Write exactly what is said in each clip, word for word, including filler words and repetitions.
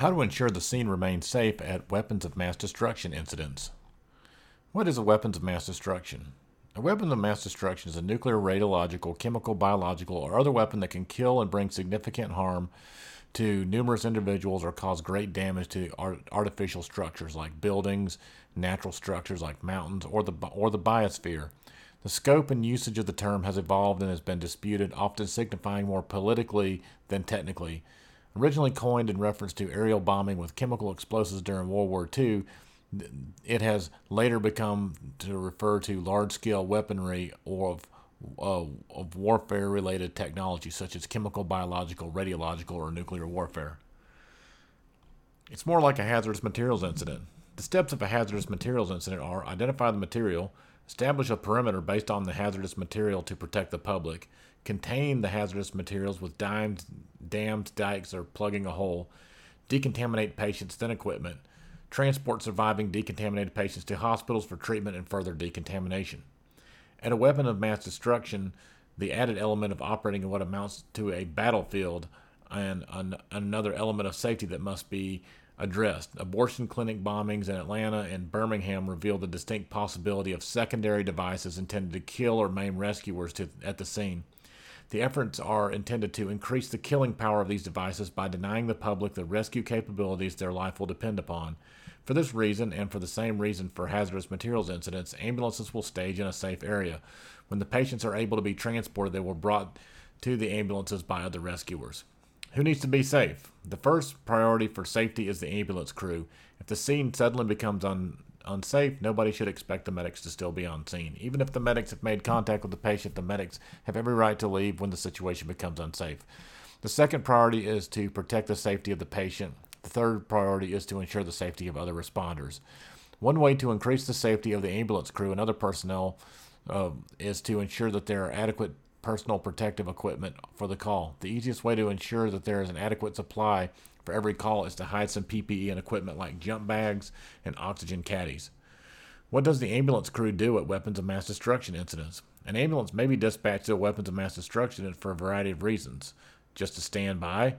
How to ensure the scene remains safe at weapons of mass destruction incidents. What is a weapons of mass destruction? A weapon of mass destruction is a nuclear, radiological, chemical, biological, or other weapon that can kill and bring significant harm to numerous individuals or cause great damage to art- artificial structures like buildings, natural structures like mountains, or the or the biosphere. The scope and usage of the term has evolved and has been disputed, often signifying more politically than technically. Originally coined in reference to aerial bombing with chemical explosives during World War Two, it has later become to refer to large-scale weaponry or of, uh, of warfare-related technology, such as chemical, biological, radiological, or nuclear warfare. It's more like a hazardous materials incident. The steps of a hazardous materials incident are: identify the material, establish a perimeter based on the hazardous material to protect the public, contain the hazardous materials with dimes, dams, dikes, or plugging a hole, decontaminate patients, then equipment, transport surviving decontaminated patients to hospitals for treatment and further decontamination. At a weapon of mass destruction, the added element of operating in what amounts to a battlefield and an, another element of safety that must be addressed. Abortion clinic bombings in Atlanta and Birmingham revealed the distinct possibility of secondary devices intended to kill or maim rescuers to, at the scene. The efforts are intended to increase the killing power of these devices by denying the public the rescue capabilities their life will depend upon. For this reason, and for the same reason for hazardous materials incidents, ambulances will stage in a safe area. When the patients are able to be transported, they were brought to the ambulances by other rescuers. Who needs to be safe? The first priority for safety is the ambulance crew. If the scene suddenly becomes un- unsafe, nobody should expect the medics to still be on scene. Even if the medics have made contact with the patient, the medics have every right to leave when the situation becomes unsafe. The second priority is to protect the safety of the patient. The third priority is to ensure the safety of other responders. One way to increase the safety of the ambulance crew and other personnel uh, is to ensure that there are adequate personal protective equipment for the call. The easiest way to ensure that there is an adequate supply for every call is to hide some P P E and equipment like jump bags and oxygen caddies. What does the ambulance crew do at weapons of mass destruction incidents? An ambulance may be dispatched to a weapons of mass destruction for a variety of reasons. Just to stand by,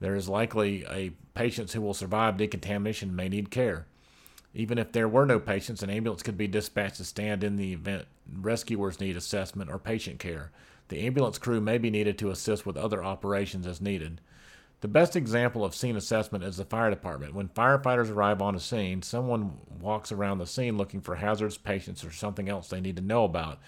there is likely a patients who will survive decontamination may need care. Even if there were no patients, an ambulance could be dispatched to stand in the event rescuers need assessment or patient care. The ambulance crew may be needed to assist with other operations as needed. The best example of scene assessment is the fire department. When firefighters arrive on a scene, someone walks around the scene looking for hazardous patients or something else they need to know about.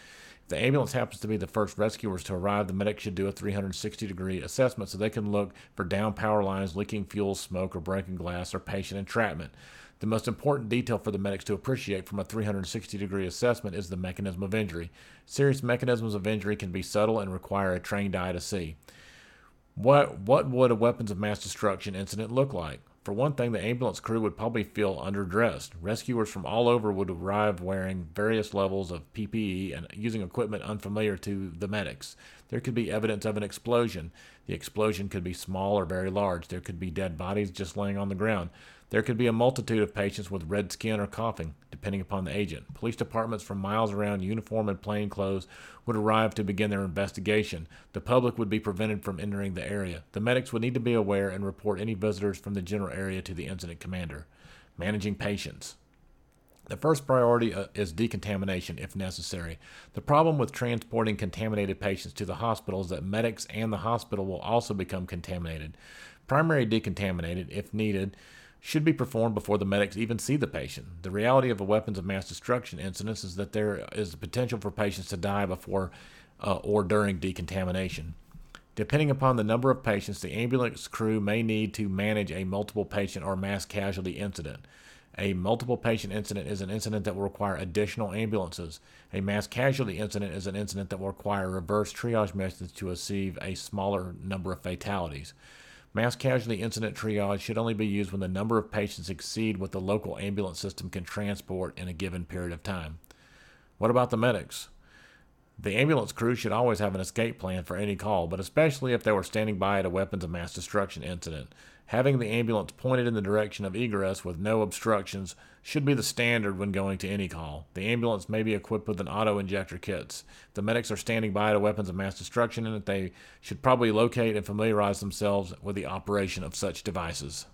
If the ambulance happens to be the first rescuers to arrive, the medic should do a three sixty degree assessment so they can look for downed power lines, leaking fuel, smoke, or broken glass, or patient entrapment. The most important detail for the medics to appreciate from a three sixty degree assessment is the mechanism of injury. Serious mechanisms of injury can be subtle and require a trained eye to see. What, what would a weapons of mass destruction incident look like? For one thing, the ambulance crew would probably feel underdressed. Rescuers from all over would arrive wearing various levels of P P E and using equipment unfamiliar to the medics. There could be evidence of an explosion. The explosion could be small or very large. There could be dead bodies just laying on the ground. There could be a multitude of patients with red skin or coughing, depending upon the agent. Police departments from miles around, uniform and plain clothes, would arrive to begin their investigation. The public would be prevented from entering the area. The medics would need to be aware and report any visitors from the general area to the incident commander. Managing patients. The first priority is decontamination, if necessary. The problem with transporting contaminated patients to the hospital is that medics and the hospital will also become contaminated. Primary decontaminated, if needed, should be performed before the medics even see the patient. The reality of a weapons of mass destruction incident is that there is the potential for patients to die before uh, or during decontamination. Depending upon the number of patients, the ambulance crew may need to manage a multiple patient or mass casualty incident. A multiple patient incident is an incident that will require additional ambulances. A mass casualty incident is an incident that will require reverse triage methods to achieve a smaller number of fatalities. Mass casualty incident triage should only be used when the number of patients exceed what the local ambulance system can transport in a given period of time. What about the medics? The ambulance crew should always have an escape plan for any call, but especially if they were standing by at a weapons of mass destruction incident. Having the ambulance pointed in the direction of egress with no obstructions should be the standard when going to any call. The ambulance may be equipped with an auto-injector kits. If the medics are standing by at a weapons of mass destruction, and they should probably locate and familiarize themselves with the operation of such devices.